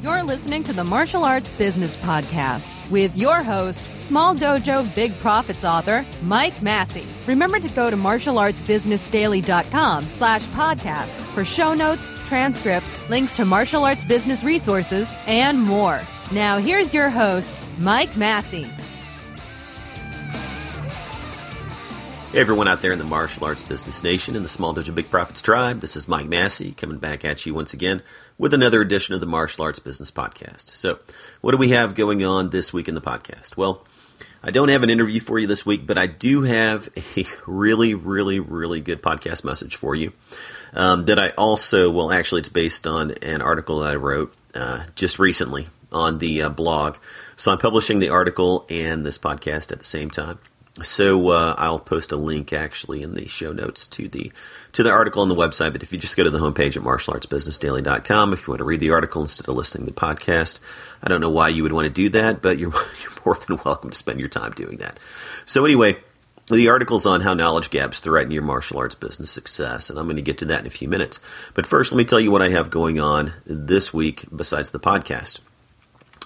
You're listening to the Martial Arts Business Podcast with your host, Small Dojo Big Profits author, Mike Massie. Remember to go to martialartsbusinessdaily.com/podcasts for show notes, transcripts, links to martial arts business resources, and more. Now here's your host, Mike Massie. Hey everyone out there in the martial arts business nation and the Small Dojo Big Profits tribe, this is Mike Massie coming back at you once again with another edition of the Martial Arts Business Podcast. So, what do we have going on this week in the podcast? Well, I don't have an interview for you this week, but I do have a really good podcast message for you that I also, well actually it's based on an article that I wrote just recently on the blog. So I'm publishing the article and this podcast at the same time. So I'll post a link actually in the show notes to the article on the website. But if you just go to the homepage at martialartsbusinessdaily.com, if you want to read the article instead of listening to the podcast, I don't know why you would want to do that, but you're more than welcome to spend your time doing that. So anyway, the article's on how knowledge gaps threaten your martial arts business success, and I'm going to get to that in a few minutes. But first, let me tell you what I have going on this week besides the podcast.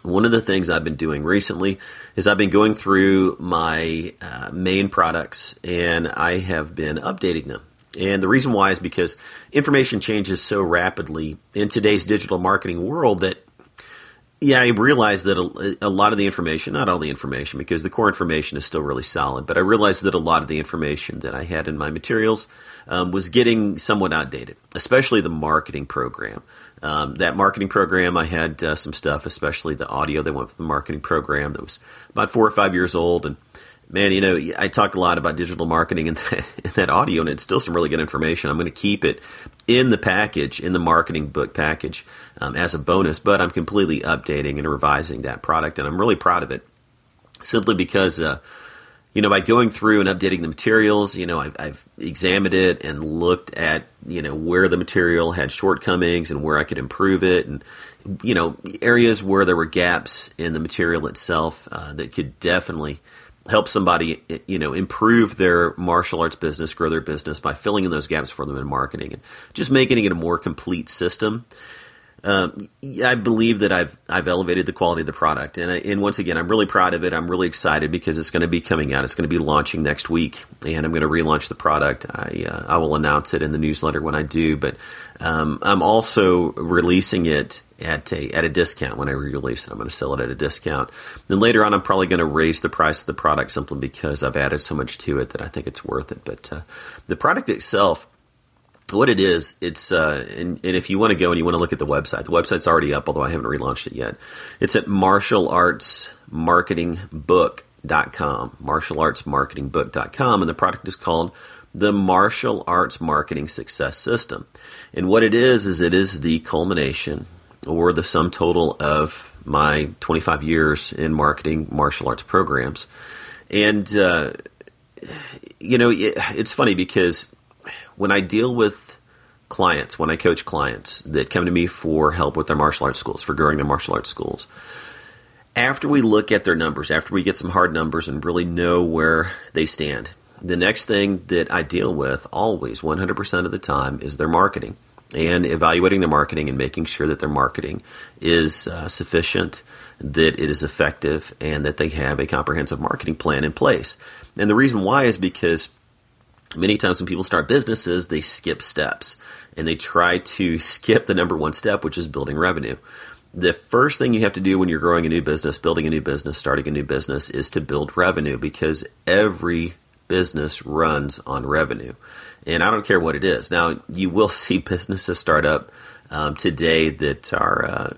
One of the things I've been doing recently is I've been going through my main products, and I have been updating them. And the reason why is because information changes so rapidly in today's digital marketing world that, I realized that a lot of the information, not all the information, because the core information is still really solid, but I realized that a lot of the information that I had in my materials was getting somewhat outdated, especially the marketing program. That marketing program, I had some stuff, especially the audio that went with the marketing program that was about 4 or 5 years old. And man, you know, I talked a lot about digital marketing in that audio, and it's still some really good information. I'm going to keep it in the package, in the marketing book package as a bonus, but I'm completely updating and revising that product, and I'm really proud of it simply because by going through and updating the materials, I've examined it and looked at, where the material had shortcomings and where I could improve it and, areas where there were gaps in the material itself that could definitely help somebody, improve their martial arts business, grow their business by filling in those gaps for them in marketing and just making it a more complete system. I believe that I've elevated the quality of the product, and once again, I'm really proud of it. I'm really excited because it's going to be coming out. It's going to be launching next week, and I'm going to relaunch the product. I will announce it in the newsletter when I do, but I'm also releasing it at a discount. When I re-release it, I'm going to sell it at a discount. Then later on, I'm probably going to raise the price of the product simply because I've added so much to it that I think it's worth it. But the product itself. What it is, it's and if you want to go and you want to look at the website, the website's already up, although I haven't relaunched it yet. It's at martialartsmarketingbook.com, martialartsmarketingbook.com, and the product is called the Martial Arts Marketing Success System. And what it is the culmination or the sum total of my 25 years in marketing martial arts programs. And, it's funny because when I deal with clients, when I coach clients that come to me for help with their martial arts schools, for growing their martial arts schools, after we look at their numbers, after we get some hard numbers and really know where they stand, the next thing that I deal with always, 100% of the time, is their marketing and evaluating their marketing and making sure that their marketing is sufficient, that it is effective, and that they have a comprehensive marketing plan in place. And the reason why is because many times when people start businesses, they skip steps, and they try to skip the number one step, which is building revenue. The first thing you have to do when you're growing a new business, building a new business, starting a new business is to build revenue, because every business runs on revenue, and I don't care what it is. Now, you will see businesses start up today that are,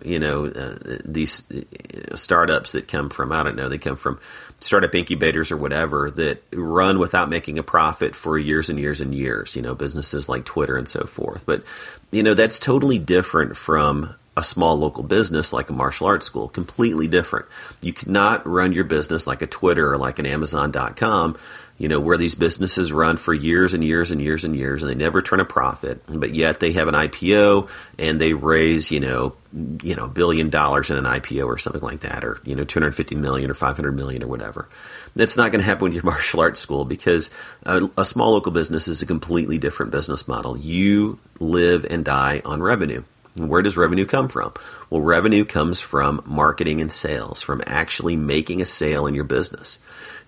these startups that come from, they come from startup incubators or whatever that run without making a profit for years and years and years, businesses like Twitter and so forth. But, that's totally different from a small local business like a martial arts school, completely different. You cannot run your business like a Twitter or like an Amazon.com, where these businesses run for years and years and years and years, and they never turn a profit, but yet they have an IPO and they raise, $1 billion in an IPO or something like that, or, $250 million or $500 million or whatever. That's not going to happen with your martial arts school, because a small local business is a completely different business model. You live and die on revenue. And where does revenue come from? Well, revenue comes from marketing and sales, from actually making a sale in your business.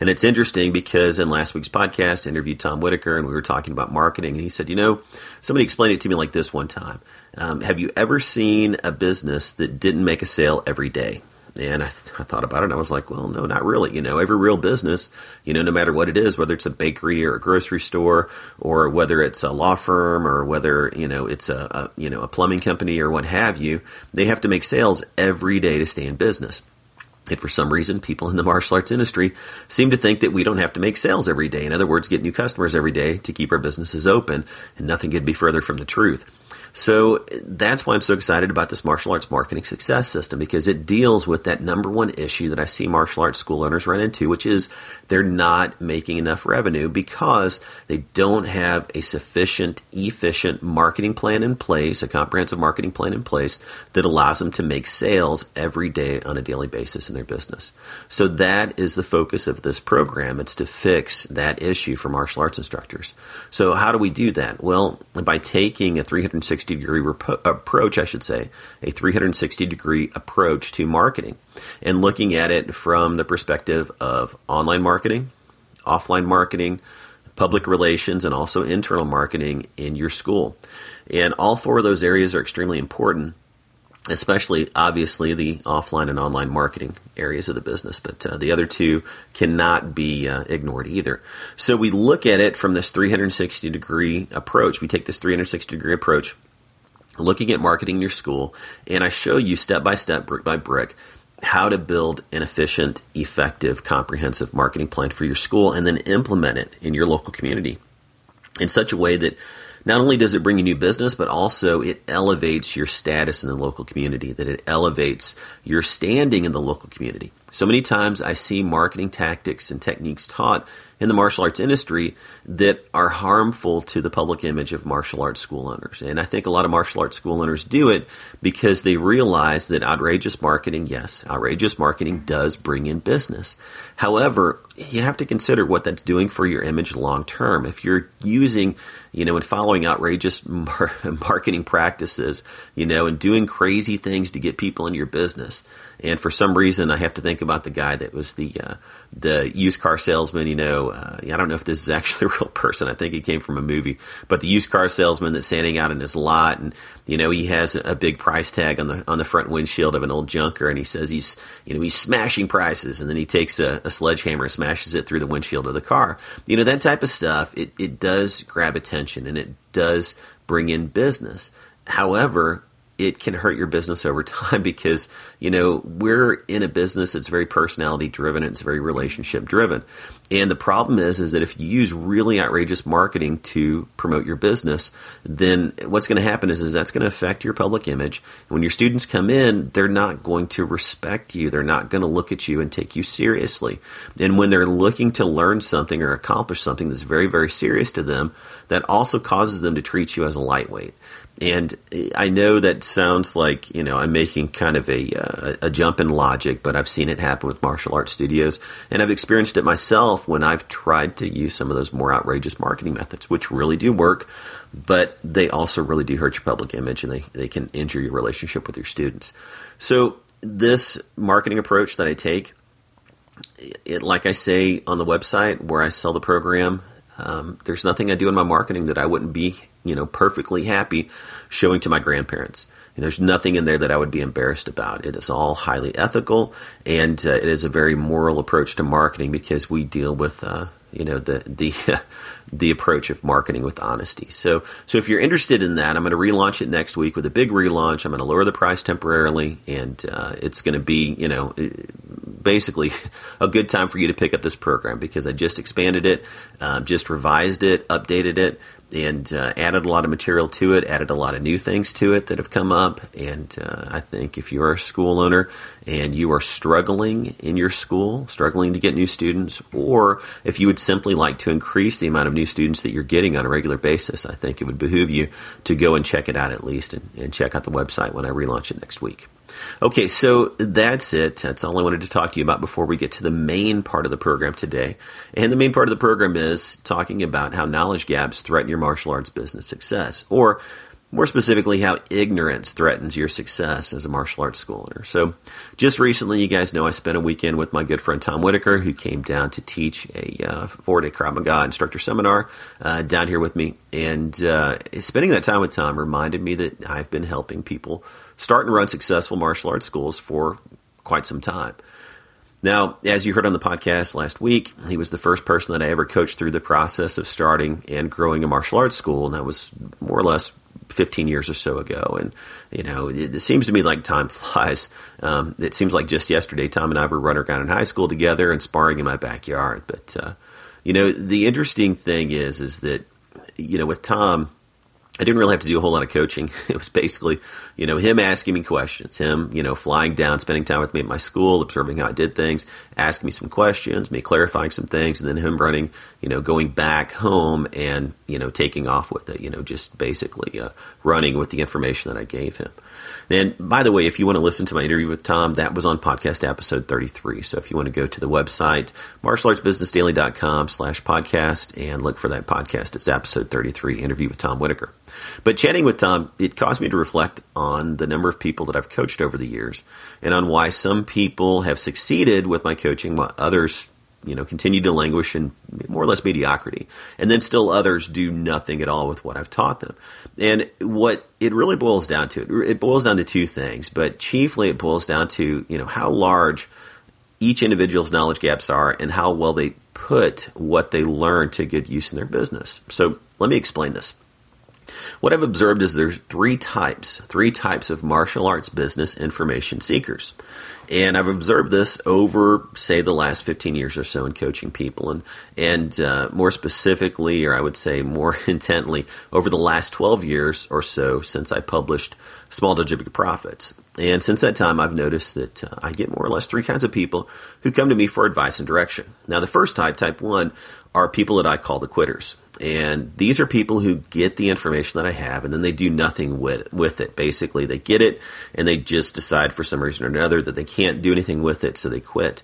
And it's interesting because in last week's podcast, I interviewed Tom Whitaker, and we were talking about marketing. And he said, you know, somebody explained it to me like this one time. Have you ever seen a business that didn't make a sale every day? And I thought about it, and I was like, well, no, not really. You know, every real business, you know, no matter what it is, whether it's a bakery or a grocery store, or whether it's a law firm, or whether, you know, it's a plumbing company or what have you, they have to make sales every day to stay in business. And for some reason, people in the martial arts industry seem to think that we don't have to make sales every day. In other words, get new customers every day to keep our businesses open, and nothing could be further from the truth. So that's why I'm so excited about this Martial Arts Marketing Success System, because it deals with that number one issue that I see martial arts school owners run into, which is they're not making enough revenue because they don't have a sufficient, efficient marketing plan in place, a comprehensive marketing plan in place that allows them to make sales every day on a daily basis in their business. So that is the focus of this program. It's to fix that issue for martial arts instructors. So how do we do that? Well, by taking a 360-degree approach to marketing, and looking at it from the perspective of online marketing, offline marketing, public relations, and also internal marketing in your school. And all four of those areas are extremely important, especially, obviously, the offline and online marketing areas of the business. But the other two cannot be ignored either. So we look at it from this 360-degree approach. We take this 360-degree approach, looking at marketing in your school, and I show you step by step, brick by brick, how to build an efficient, effective, comprehensive marketing plan for your school and then implement it in your local community in such a way that not only does it bring you new business, but also it elevates your status in the local community, that it elevates your standing in the local community. So many times I see marketing tactics and techniques taught in the martial arts industry that are harmful to the public image of martial arts school owners. And I think a lot of martial arts school owners do it because they realize that outrageous marketing, yes, outrageous marketing does bring in business. However, you have to consider what that's doing for your image long term. If you're using, you know, and following outrageous marketing practices, you know, and doing crazy things to get people in your business. And for some reason, I have to think about the guy that was the used car salesman, you know, I don't know if this is actually a real person. I think he came from a movie, but the used car salesman that's standing out in his lot, and, you know, he has a big price tag on the front windshield of an old junker, and he says he's smashing prices, and then he takes a sledgehammer and smashes it through the windshield of the car. You know, that type of stuff, it does grab attention, and it does bring in business. However, it can hurt your business over time because, you know, we're in a business that's very personality driven. It's very relationship driven. And the problem is that if you use really outrageous marketing to promote your business, then what's going to happen is that's going to affect your public image. When your students come in, they're not going to respect you. They're not going to look at you and take you seriously. And when they're looking to learn something or accomplish something that's very, very serious to them, that also causes them to treat you as a lightweight. And I know that sounds like, you know, I'm making kind of a jump in logic, but I've seen it happen with martial arts studios, and I've experienced it myself when I've tried to use some of those more outrageous marketing methods, which really do work, but they also really do hurt your public image, and they can injure your relationship with your students. So this marketing approach that I take, it, like I say on the website where I sell the program, there's nothing I do in my marketing that I wouldn't be, you know, perfectly happy showing to my grandparents. And there's nothing in there that I would be embarrassed about. It is all highly ethical, and it is a very moral approach to marketing because we deal with, the approach of marketing with honesty. So if you're interested in that, I'm going to relaunch it next week with a big relaunch. I'm going to lower the price temporarily, and it's going to be, you know, basically a good time for you to pick up this program because I just expanded it, just revised it, updated it, and added a lot of material to it, added a lot of new things to it that have come up. And I think if you're a school owner and you are struggling in your school, struggling to get new students, or if you would simply like to increase the amount of new students that you're getting on a regular basis, I think it would behoove you to go and check it out at least and check out the website when I relaunch it next week. Okay, so that's it. That's all I wanted to talk to you about before we get to the main part of the program today. And the main part of the program is talking about how knowledge gaps threaten your martial arts business success, or more specifically how ignorance threatens your success as a martial arts school owner. So just recently, you guys know I spent a weekend with my good friend Tom Whitaker, who came down to teach a 4-day Krav Maga instructor seminar down here with me. And spending that time with Tom reminded me that I've been helping people start and run successful martial arts schools for quite some time. Now, as you heard on the podcast last week, he was the first person that I ever coached through the process of starting and growing a martial arts school, and that was more or less 15 years or so ago. And, you know, it seems to me like time flies. It seems like just yesterday, Tom and I were running around in high school together and sparring in my backyard. But, you know, the interesting thing is that, you know, with Tom, I didn't really have to do a whole lot of coaching. It was basically, you know, him asking me questions, him, you know, flying down, spending time with me at my school, observing how I did things, asking me some questions, me clarifying some things, and then him running, you know, going back home and, you know, taking off with it, you know, just basically running with the information that I gave him. And by the way, if you want to listen to my interview with Tom, that was on podcast episode 33. So if you want to go to the website, martialartsbusinessdaily.com/podcast, and look for that podcast, it's episode 33, interview with Tom Whitaker. But chatting with Tom, it caused me to reflect on the number of people that I've coached over the years and on why some people have succeeded with my coaching while others, you know, continue to languish in more or less mediocrity. And then still others do nothing at all with what I've taught them. And what it really boils down to, it boils down to two things, but chiefly it boils down to, you know, how large each individual's knowledge gaps are and how well they put what they learn to good use in their business. So let me explain this. What I've observed is there's three types of martial arts business information seekers. And I've observed this over, say, the last 15 years or so in coaching people. And more specifically, or I would say more intently, over the last 12 years or so since I published Small Dojo Big Profits. And since that time, I've noticed that I get more or less three kinds of people who come to me for advice and direction. Now, the first type 1, are people that I call the quitters. And these are people who get the information that I have, and then they do nothing with it. Basically, they get it, and they just decide for some reason or another that they can't do anything with it, so they quit.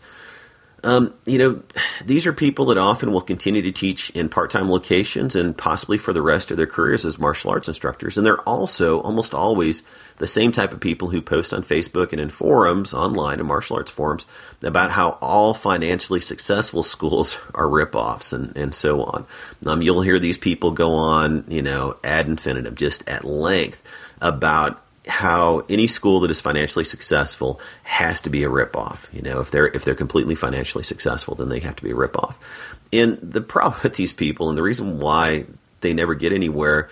You know, these are people that often will continue to teach in part-time locations and possibly for the rest of their careers as martial arts instructors. And they're also almost always the same type of people who post on Facebook and in forums online and martial arts forums about how all financially successful schools are ripoffs and so on. You'll hear these people go on, you know, ad infinitum, just at length about how any school that is financially successful has to be a ripoff. You know, if they're completely financially successful, then they have to be a ripoff. And the problem with these people, and the reason why they never get anywhere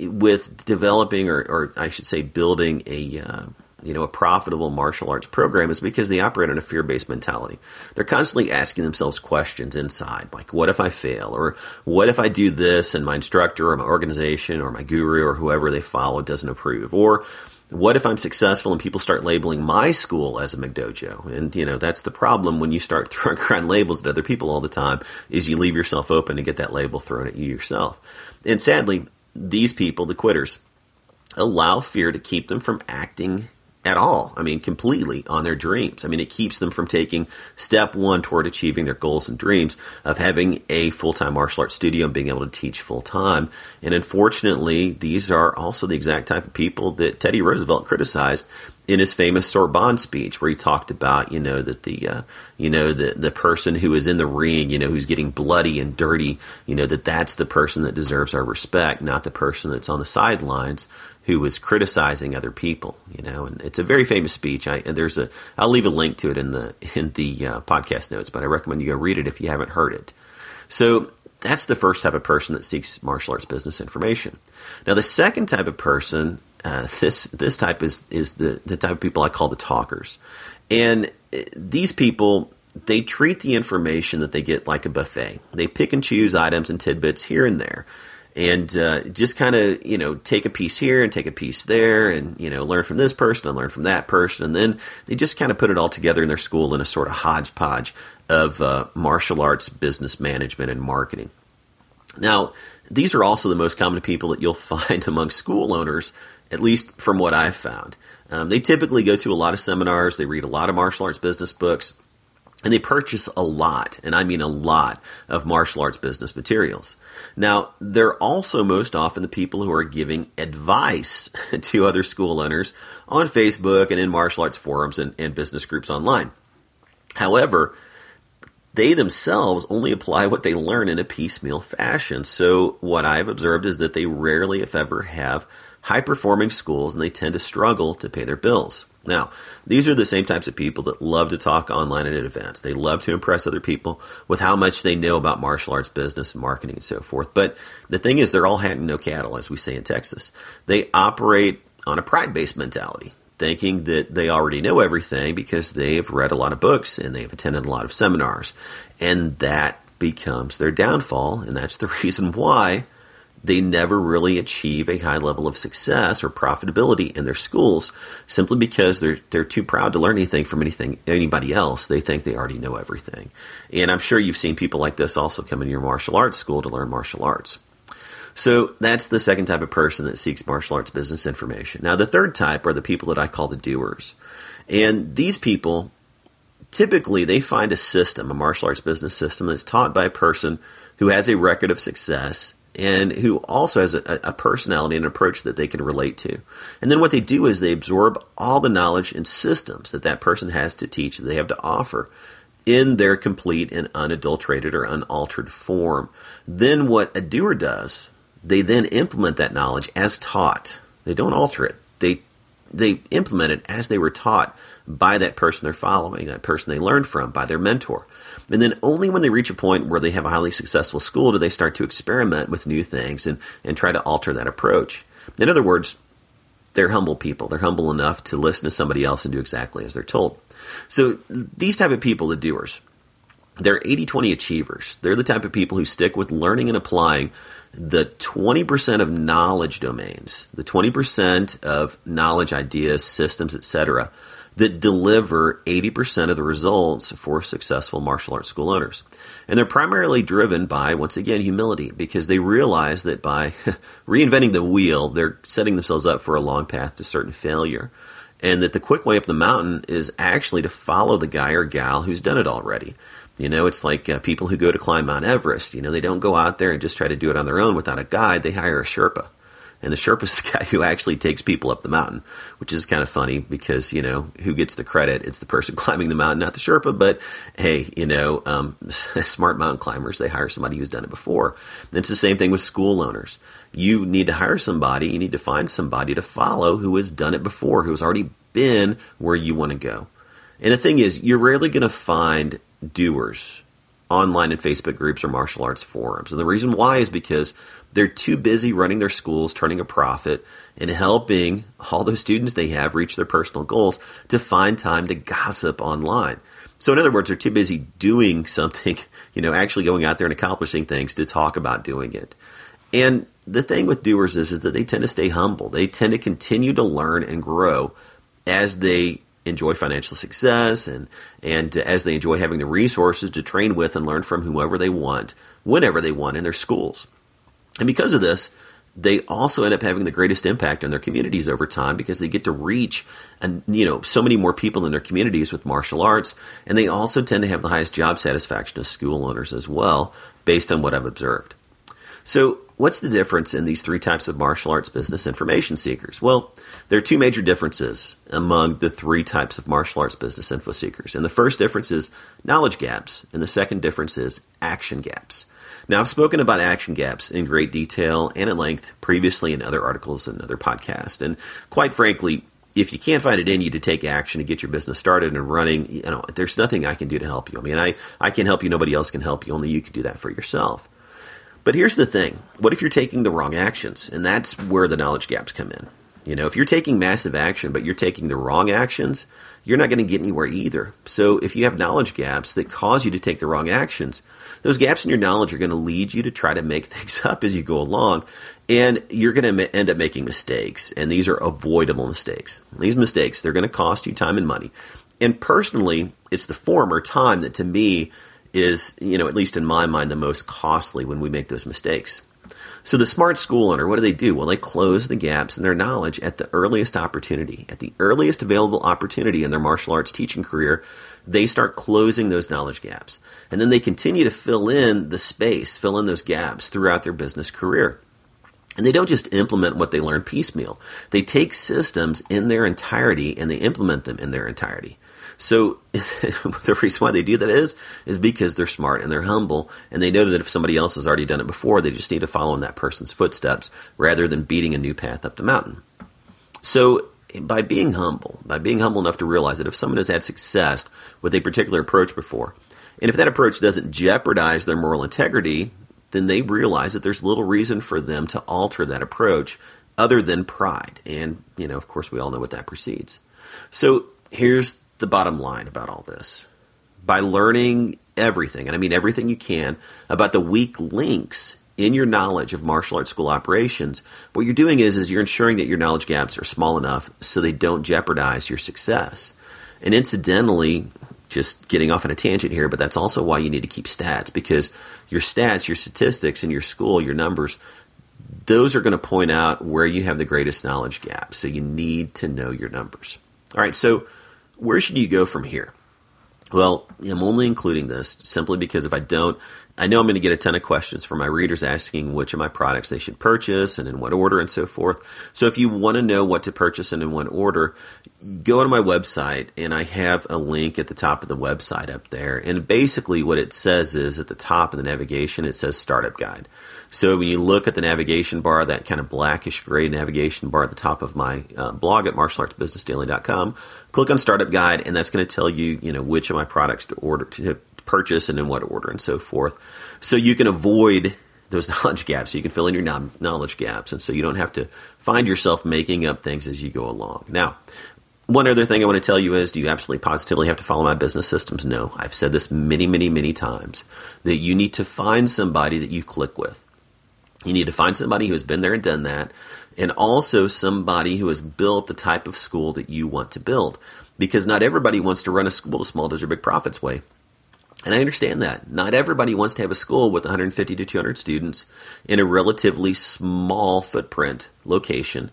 with developing, or I should say, building a profitable martial arts program, is because they operate on a fear-based mentality. They're constantly asking themselves questions inside, like, what if I fail? Or what if I do this and my instructor or my organization or my guru or whoever they follow doesn't approve? Or what if I'm successful and people start labeling my school as a McDojo? And, you know, that's the problem when you start throwing around labels at other people all the time, is you leave yourself open to get that label thrown at you yourself. And sadly, these people, the quitters, allow fear to keep them from acting at all. I mean, completely on their dreams. I mean, it keeps them from taking step one toward achieving their goals and dreams of having a full-time martial arts studio and being able to teach full-time. And unfortunately, these are also the exact type of people that Teddy Roosevelt criticized in his famous Sorbonne speech, where he talked about, you know, that the person who is in the ring, you know, who's getting bloody and dirty, you know, that's the person that deserves our respect, not the person that's on the sidelines who is criticizing other people, you know. And it's a very famous speech. I'll leave a link to it in the podcast notes, but I recommend you go read it if you haven't heard it. So that's the first type of person that seeks martial arts business information. Now, the second type of person, this type is the type of people I call the talkers. And these people, they treat the information that they get like a buffet. They pick and choose items and tidbits here and there, and just kind of, you know, take a piece here and take a piece there, and, you know, learn from this person and learn from that person. And then they just kind of put it all together in their school in a sort of hodgepodge of martial arts, business management, and marketing. Now, these are also the most common people that you'll find among school owners, at least from what I've found. They typically go to a lot of seminars. They read a lot of martial arts business books. And they purchase a lot, and I mean a lot, of martial arts business materials. Now, they're also most often the people who are giving advice to other school owners on Facebook and in martial arts forums and business groups online. However, they themselves only apply what they learn in a piecemeal fashion. So what I've observed is that they rarely, if ever, have high-performing schools, and they tend to struggle to pay their bills. Now, these are the same types of people that love to talk online and at events. They love to impress other people with how much they know about martial arts business and marketing and so forth. But the thing is, they're all hat and no cattle, as we say in Texas. They operate on a pride-based mentality, thinking that they already know everything because they've read a lot of books and they've attended a lot of seminars. And that becomes their downfall, and that's the reason why they never really achieve a high level of success or profitability in their schools, simply because they're too proud to learn anything from anybody else. They think they already know everything. And I'm sure you've seen people like this also come into your martial arts school to learn martial arts. So that's the second type of person that seeks martial arts business information. Now, the third type are the people that I call the doers. And these people, typically, they find a system, a martial arts business system, that's taught by a person who has a record of success and who also has a personality and approach that they can relate to. And then what they do is they absorb all the knowledge and systems that that person has to teach, that they have to offer, in their complete and unadulterated or unaltered form. Then what a doer does, they then implement that knowledge as taught. They don't alter it. They implement it as they were taught by that person they're following, that person they learned from, by their mentor. And then only when they reach a point where they have a highly successful school do they start to experiment with new things and try to alter that approach. In other words, they're humble people. They're humble enough to listen to somebody else and do exactly as they're told. So these type of people, the doers, they're 80-20 achievers. They're the type of people who stick with learning and applying the 20% of knowledge domains, the 20% of knowledge, ideas, systems, etc., that deliver 80% of the results for successful martial arts school owners. And they're primarily driven by, once again, humility, because they realize that by reinventing the wheel, they're setting themselves up for a long path to certain failure, and that the quick way up the mountain is actually to follow the guy or gal who's done it already. You know, it's like people who go to climb Mount Everest. You know, they don't go out there and just try to do it on their own without a guide. They hire a Sherpa. And the Sherpa is the guy who actually takes people up the mountain, which is kind of funny because, you know, who gets the credit? It's the person climbing the mountain, not the Sherpa. But, hey, you know, smart mountain climbers, they hire somebody who's done it before. And it's the same thing with school owners. You need to hire somebody. You need to find somebody to follow who has done it before, who has already been where you want to go. And the thing is, you're rarely going to find doers online in Facebook groups or martial arts forums. And the reason why is because they're too busy running their schools, turning a profit, and helping all those students they have reach their personal goals to find time to gossip online. So in other words, they're too busy doing something, you know, actually going out there and accomplishing things to talk about doing it. And the thing with doers is that they tend to stay humble. They tend to continue to learn and grow as they enjoy financial success and as they enjoy having the resources to train with and learn from whoever they want, whenever they want in their schools. And because of this, they also end up having the greatest impact on their communities over time because they get to reach so many more people in their communities with martial arts, and they also tend to have the highest job satisfaction as school owners as well, based on what I've observed. So what's the difference in these three types of martial arts business information seekers? Well, there are two major differences among the three types of martial arts business info seekers. And the first difference is knowledge gaps, and the second difference is action gaps. Now, I've spoken about action gaps in great detail and at length previously in other articles and other podcasts. And quite frankly, if you can't find it in you to take action to get your business started and running, you know, there's nothing I can do to help you. I mean, I can help you. Nobody else can help you. Only you can do that for yourself. But here's the thing. What if you're taking the wrong actions? And that's where the knowledge gaps come in. You know, if you're taking massive action, but you're taking the wrong actions, you're not going to get anywhere either. So if you have knowledge gaps that cause you to take the wrong actions, those gaps in your knowledge are going to lead you to try to make things up as you go along, and you're going to end up making mistakes, and these are avoidable mistakes. These mistakes, they're going to cost you time and money. And personally, it's the former time that to me is, you know, at least in my mind, the most costly when we make those mistakes. So the smart school owner, what do? Well, they close the gaps in their knowledge at the earliest opportunity. At the earliest available opportunity in their martial arts teaching career, they start closing those knowledge gaps. And then they continue to fill in the space, fill in those gaps throughout their business career. And they don't just implement what they learn piecemeal. They take systems in their entirety and they implement them in their entirety. So the reason why they do that is because they're smart and they're humble, and they know that if somebody else has already done it before, they just need to follow in that person's footsteps rather than beating a new path up the mountain. So by being humble enough to realize that if someone has had success with a particular approach before, and if that approach doesn't jeopardize their moral integrity, then they realize that there's little reason for them to alter that approach other than pride. And, you know, of course, we all know what that precedes. So here's the bottom line about all this. By learning everything, and I mean everything you can, about the weak links in your knowledge of martial arts school operations, what you're doing is you're ensuring that your knowledge gaps are small enough so they don't jeopardize your success. And incidentally, just getting off on a tangent here, but that's also why you need to keep stats, because your stats, your statistics, and your school, your numbers, those are going to point out where you have the greatest knowledge gaps. So you need to know your numbers. All right, so where should you go from here? Well, I'm only including this simply because if I don't, I know I'm going to get a ton of questions from my readers asking which of my products they should purchase and in what order and so forth. So if you want to know what to purchase and in what order, go to my website, and I have a link at the top of the website up there. And basically what it says is at the top of the navigation, it says Startup Guide. So when you look at the navigation bar, that kind of blackish gray navigation bar at the top of my blog at martialartsbusinessdaily.com, click on Startup Guide, and that's going to tell you, you know, which of my products to order to purchase and in what order and so forth. So you can avoid those knowledge gaps. So you can fill in your knowledge gaps, and so you don't have to find yourself making up things as you go along. Now, one other thing I want to tell you is, do you absolutely positively have to follow my business systems? No. I've said this many, many, many times, that you need to find somebody that you click with. You need to find somebody who has been there and done that, and also somebody who has built the type of school that you want to build, because not everybody wants to run a school the Small Dojo Big Profits way. And I understand that. Not everybody wants to have a school with 150 to 200 students in a relatively small footprint location,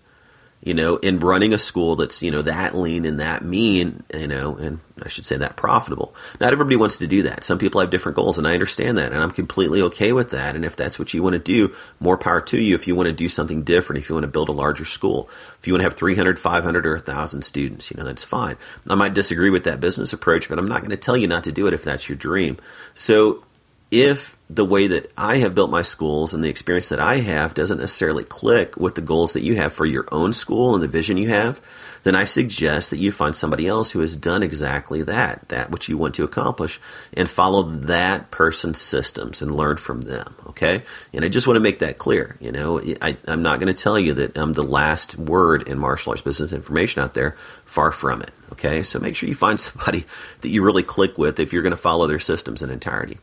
you know, in running a school that's, you know, that lean and that mean, you know, and I should say that profitable. Not everybody wants to do that. Some people have different goals, and I understand that, and I'm completely okay with that. And if that's what you want to do, more power to you. If you want to do something different, if you want to build a larger school, if you want to have 300, 500, or 1,000 students, you know, that's fine. I might disagree with that business approach, but I'm not going to tell you not to do it if that's your dream. So if the way that I have built my schools and the experience that I have doesn't necessarily click with the goals that you have for your own school and the vision you have, then I suggest that you find somebody else who has done exactly that which you want to accomplish, and follow that person's systems and learn from them, okay? And I just want to make that clear. You know, I'm not going to tell you that I'm the last word in martial arts business information out there. Far from it, okay? So make sure you find somebody that you really click with if you're going to follow their systems in entirety.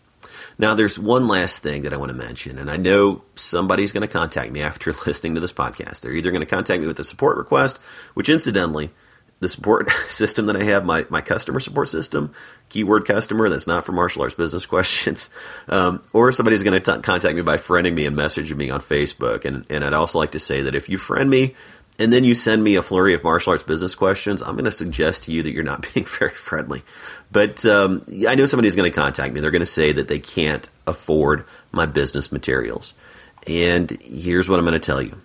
Now, there's one last thing that I want to mention, and I know somebody's going to contact me after listening to this podcast. They're either going to contact me with a support request, which incidentally, the support system that I have, my customer support system, keyword customer, that's not for martial arts business questions, or somebody's going to contact me by friending me and messaging me on Facebook. And I'd also like to say that if you friend me and then you send me a flurry of martial arts business questions, I'm going to suggest to you that you're not being very friendly. But I know somebody's going to contact me. They're going to say that they can't afford my business materials. And here's what I'm going to tell you.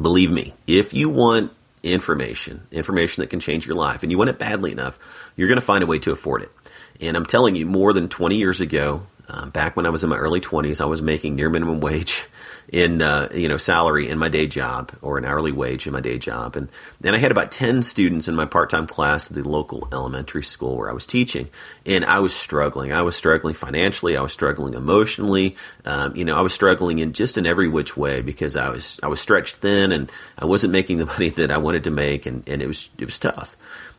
Believe me, if you want information that can change your life, and you want it badly enough, you're going to find a way to afford it. And I'm telling you, more than 20 years ago, back when I was in my early 20s, I was making near minimum wage in salary in my day job, or an hourly wage in my day job, and then I had about 10 students in my part-time class at the local elementary school where I was teaching, and I was struggling. I was struggling financially. I was struggling emotionally. I was struggling in every which way, because I was stretched thin, and I wasn't making the money that I wanted to make, and it was tough.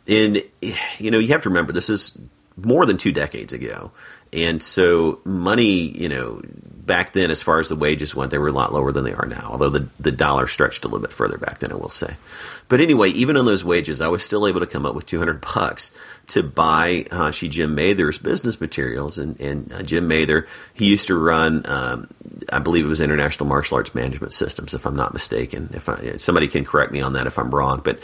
And you have to remember, this is more than 2 decades ago, And so money, you know, back then, as far as the wages went, they were a lot lower than they are now, although the dollar stretched a little bit further back then, I will say. But anyway, even on those wages, I was still able to come up with $200 to buy Hanshi Jim Mather's business materials. And Jim Mather, he used to run, I believe it was International Martial Arts Management Systems, if I'm not mistaken. Somebody can correct me on that if I'm wrong. But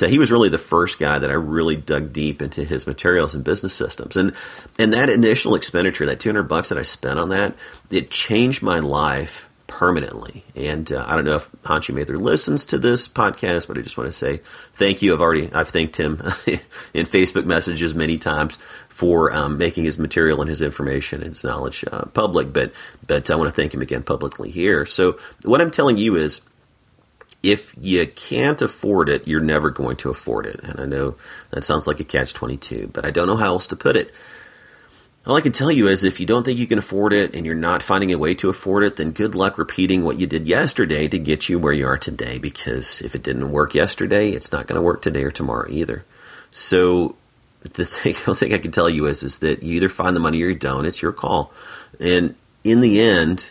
he was really the first guy that I really dug deep into his materials and business systems. And that initial expenditure, that $200 that I spent on that, it changed my life permanently. And I don't know if Hanshi Mather listens to this podcast, but I just want to say thank you. I've thanked him in Facebook messages many times for making his material and his information and his knowledge public. But I want to thank him again publicly here. So what I'm telling you is, if you can't afford it, you're never going to afford it. And I know that sounds like a catch-22, but I don't know how else to put it. All I can tell you is if you don't think you can afford it and you're not finding a way to afford it, then good luck repeating what you did yesterday to get you where you are today, because if it didn't work yesterday, it's not going to work today or tomorrow either. So the thing I can tell you is that you either find the money or you don't. It's your call. And in the end,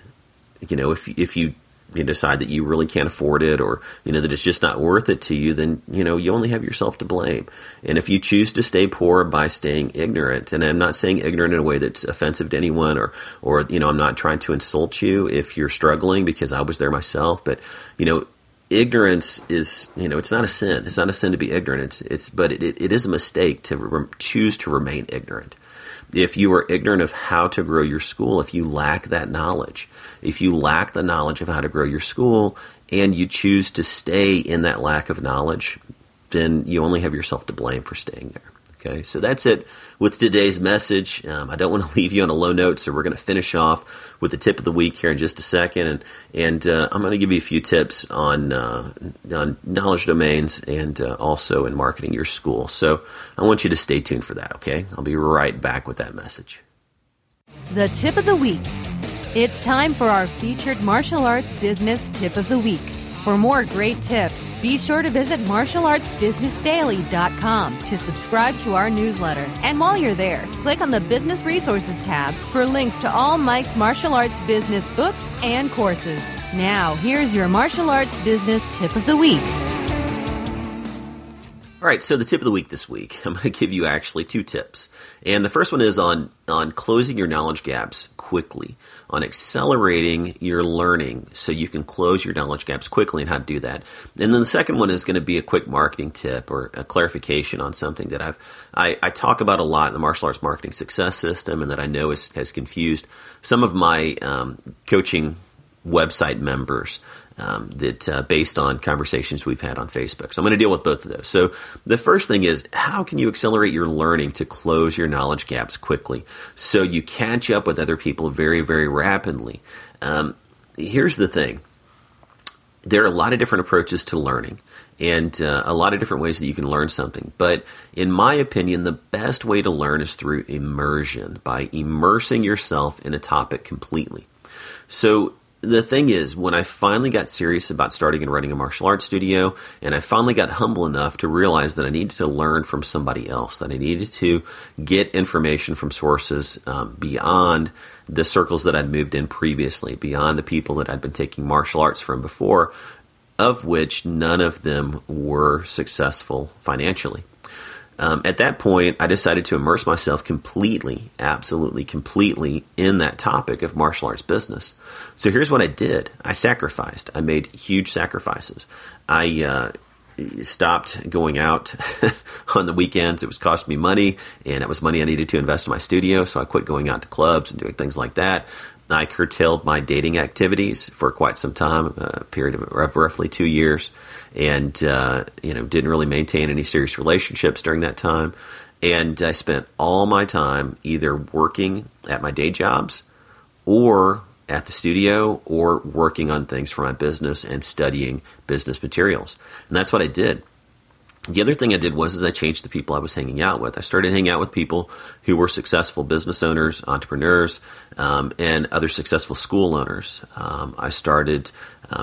you know, if you decide that you really can't afford it, or, you know, that it's just not worth it to you, then, you know, you only have yourself to blame. And if you choose to stay poor by staying ignorant, and I'm not saying ignorant in a way that's offensive to anyone, or, you know, I'm not trying to insult you if you're struggling, because I was there myself, but, you know, ignorance is, you know, it's not a sin. It's not a sin to be ignorant. But it is a mistake to choose to remain ignorant. If you are ignorant of how to grow your school, if you lack that knowledge, if you lack the knowledge of how to grow your school and you choose to stay in that lack of knowledge, then you only have yourself to blame for staying there. Okay, so that's it with today's message. I don't want to leave you on a low note, so we're going to finish off with the tip of the week here in just a second. And I'm going to give you a few tips on knowledge domains and also in marketing your school. So I want you to stay tuned for that, okay? I'll be right back with that message. The tip of the week. It's time for our featured martial arts business tip of the week. For more great tips, be sure to visit martialartsbusinessdaily.com to subscribe to our newsletter. And while you're there, click on the Business Resources tab for links to all Mike's martial arts business books and courses. Now, here's your martial arts business tip of the week. All right, so the tip of the week this week, I'm going to give you actually two tips. And the first one is on closing your knowledge gaps quickly, on accelerating your learning so you can close your knowledge gaps quickly and how to do that. And then the second one is going to be a quick marketing tip or a clarification on something that I talk about a lot in the Martial Arts Marketing Success System, and that I know has confused some of my coaching website members based on conversations we've had on Facebook. So I'm going to deal with both of those. So the first thing is, how can you accelerate your learning to close your knowledge gaps quickly so you catch up with other people very, very rapidly? Here's the thing. There are a lot of different approaches to learning and a lot of different ways that you can learn something. But in my opinion, the best way to learn is through immersion, by immersing yourself in a topic completely. So the thing is, when I finally got serious about starting and running a martial arts studio, and I finally got humble enough to realize that I needed to learn from somebody else, that I needed to get information from sources beyond the circles that I'd moved in previously, beyond the people that I'd been taking martial arts from before, of which none of them were successful financially. At that point, I decided to immerse myself completely, absolutely completely, in that topic of martial arts business. So here's what I did. I sacrificed. I made huge sacrifices. I stopped going out on the weekends. It was costing me money, and it was money I needed to invest in my studio, so I quit going out to clubs and doing things like that. I curtailed my dating activities for quite some time, a period of roughly 2 years, and didn't really maintain any serious relationships during that time. And I spent all my time either working at my day jobs or at the studio or working on things for my business and studying business materials. And that's what I did. The other thing I did was I changed the people I was hanging out with. I started hanging out with people who were successful business owners, entrepreneurs, and other successful school owners. I started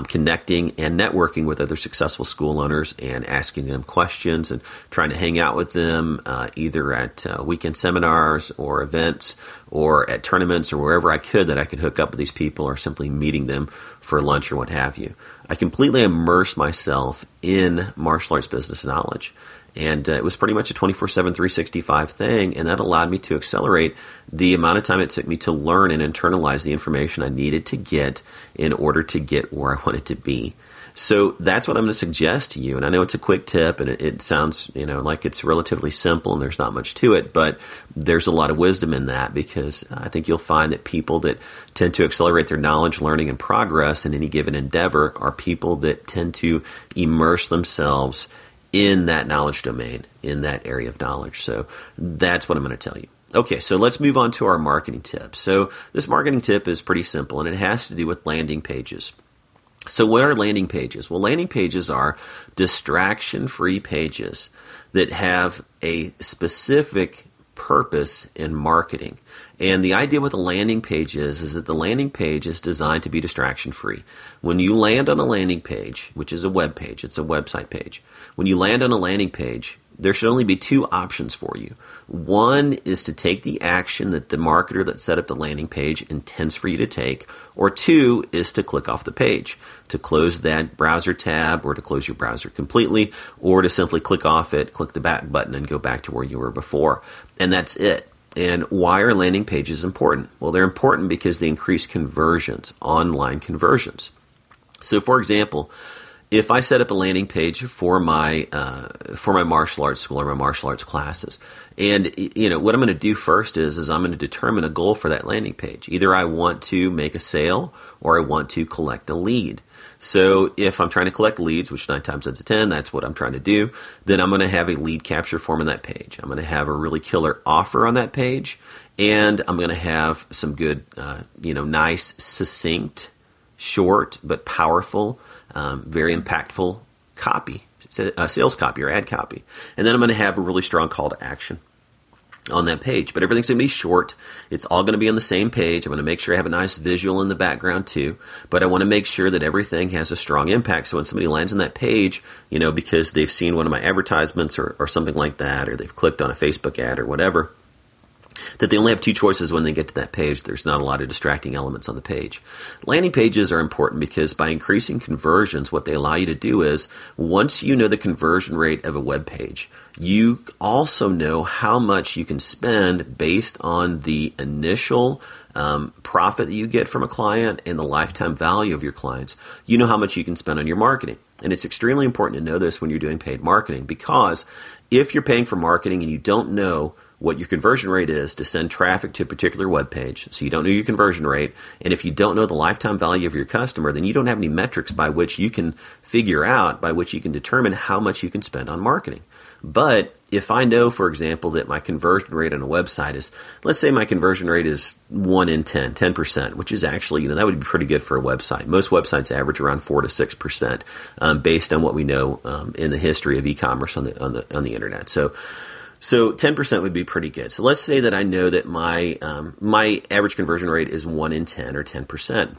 connecting and networking with other successful school owners and asking them questions and trying to hang out with them either at weekend seminars or events or at tournaments or wherever I could hook up with these people, or simply meeting them for lunch or what have you. I completely immersed myself in martial arts business knowledge. And it was pretty much a 24/7, 365 thing, and that allowed me to accelerate the amount of time it took me to learn and internalize the information I needed to get in order to get where I wanted to be. So that's what I'm going to suggest to you. And I know it's a quick tip, and it sounds, like it's relatively simple and there's not much to it, but there's a lot of wisdom in that, because I think you'll find that people that tend to accelerate their knowledge, learning, and progress in any given endeavor are people that tend to immerse themselves in that knowledge domain, in that area of knowledge. So that's what I'm going to tell you. Okay, so let's move on to our marketing tip. So this marketing tip is pretty simple, and it has to do with landing pages. So what are landing pages? Well, landing pages are distraction-free pages that have a specific purpose in marketing. And the idea with a landing page is that the landing page is designed to be distraction-free. When you land on a landing page, which is a web page, it's a website page, when you land on a landing page, there should only be two options for you. One is to take the action that the marketer that set up the landing page intends for you to take, or two is to click off the page, to close that browser tab or to close your browser completely, or to simply click off it, click the back button, and go back to where you were before. And that's it. And why are landing pages important? Well, they're important because they increase conversions, online conversions. So, for example, if I set up a landing page for my martial arts school or my martial arts classes, and what I'm going to do first is I'm going to determine a goal for that landing page. Either I want to make a sale or I want to collect a lead. So if I'm trying to collect leads, which 9 times out of 10, that's what I'm trying to do, then I'm going to have a lead capture form on that page. I'm going to have a really killer offer on that page, and I'm going to have some good, nice, succinct, short but powerful, very impactful copy, sales copy or ad copy. And then I'm going to have a really strong call to action on that page. But everything's going to be short. It's all going to be on the same page. I'm going to make sure I have a nice visual in the background too. But I want to make sure that everything has a strong impact. So when somebody lands on that page, because they've seen one of my advertisements or something like that, or they've clicked on a Facebook ad or whatever, that they only have two choices when they get to that page. There's not a lot of distracting elements on the page. Landing pages are important because by increasing conversions, what they allow you to do is, once you know the conversion rate of a web page, you also know how much you can spend based on the initial profit that you get from a client and the lifetime value of your clients. You know how much you can spend on your marketing. And it's extremely important to know this when you're doing paid marketing, because if you're paying for marketing and you don't know what your conversion rate is to send traffic to a particular web page, so you don't know your conversion rate, and if you don't know the lifetime value of your customer, then you don't have any metrics by which you can determine how much you can spend on marketing. But if I know, for example, that my conversion rate on a website is, let's say my conversion rate is 1 in 10, 10%, which is actually, that would be pretty good for a website. Most websites average around 4 to 6% based on what we know in the history of e-commerce on the internet. So 10% would be pretty good. So let's say that I know that my my average conversion rate is 1 in 10 or 10%.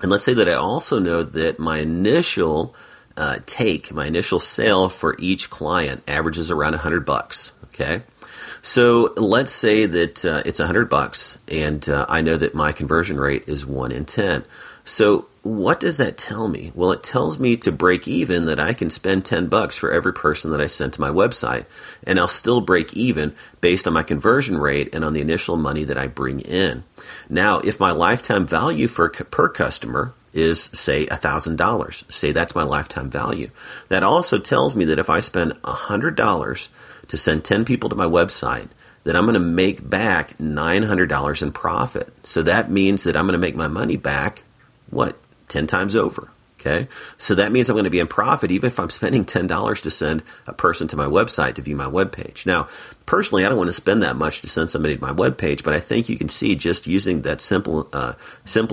And let's say that I also know that my initial my initial sale for each client averages around $100, okay? So let's say that it's $100 and I know that my conversion rate is 1 in 10. So what does that tell me? Well, it tells me to break even that I can spend $10 for every person that I send to my website, and I'll still break even based on my conversion rate and on the initial money that I bring in. Now, if my lifetime value per customer is, say, $1,000, say that's my lifetime value, that also tells me that if I spend $100 to send 10 people to my website, that I'm going to make back $900 in profit. So that means that I'm going to make my money back, 10 times over, okay? So that means I'm going to be in profit even if I'm spending $10 to send a person to my website to view my webpage. Now, personally, I don't want to spend that much to send somebody to my webpage, but I think you can see, just using that simple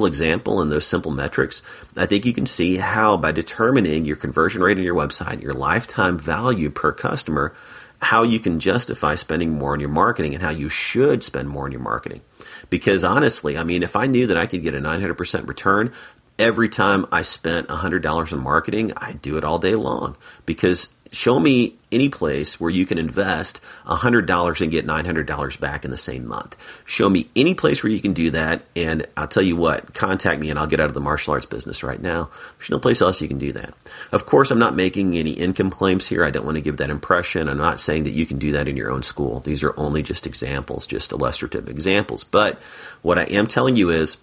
example and those simple metrics, I think you can see how by determining your conversion rate on your website, your lifetime value per customer, how you can justify spending more on your marketing and how you should spend more on your marketing. Because honestly, I mean, if I knew that I could get a 900% return every time I spent $100 in marketing, I'd do it all day long. Because show me any place where you can invest $100 and get $900 back in the same month. Show me any place where you can do that, and I'll tell you what, contact me and I'll get out of the martial arts business right now. There's no place else you can do that. Of course, I'm not making any income claims here. I don't want to give that impression. I'm not saying that you can do that in your own school. These are only just examples, just illustrative examples. But what I am telling you is,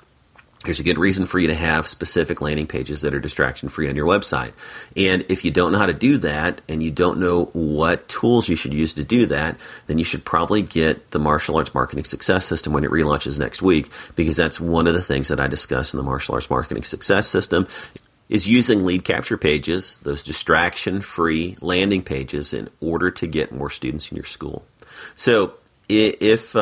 there's a good reason for you to have specific landing pages that are distraction-free on your website. And if you don't know how to do that and you don't know what tools you should use to do that, then you should probably get the Martial Arts Marketing Success System when it relaunches next week, because that's one of the things that I discuss in the Martial Arts Marketing Success System is using lead capture pages, those distraction-free landing pages, in order to get more students in your school. So if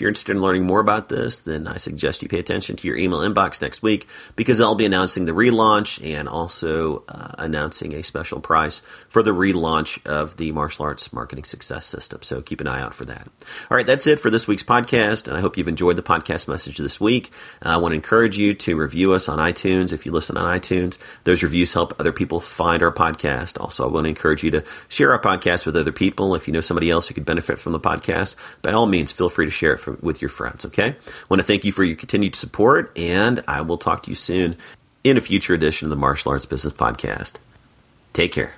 you're interested in learning more about this, then I suggest you pay attention to your email inbox next week, because I'll be announcing the relaunch and also announcing a special price for the relaunch of the Martial Arts Marketing Success System. So keep an eye out for that. All right, that's it for this week's podcast, and I hope you've enjoyed the podcast message this week. I want to encourage you to review us on iTunes. If you listen on iTunes, those reviews help other people find our podcast. Also, I want to encourage you to share our podcast with other people. If you know somebody else who could benefit from the podcast, by all means, feel free to share it with your friends, okay? I want to thank you for your continued support, and I will talk to you soon in a future edition of the Martial Arts Business Podcast. Take care.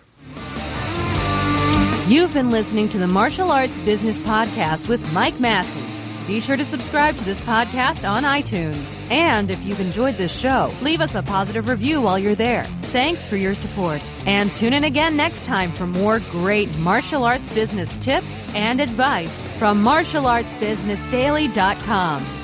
You've been listening to the Martial Arts Business Podcast with Mike Massie. Be sure to subscribe to this podcast on iTunes. And if you've enjoyed this show, leave us a positive review while you're there. Thanks for your support. And tune in again next time for more great martial arts business tips and advice from martialartsbusinessdaily.com.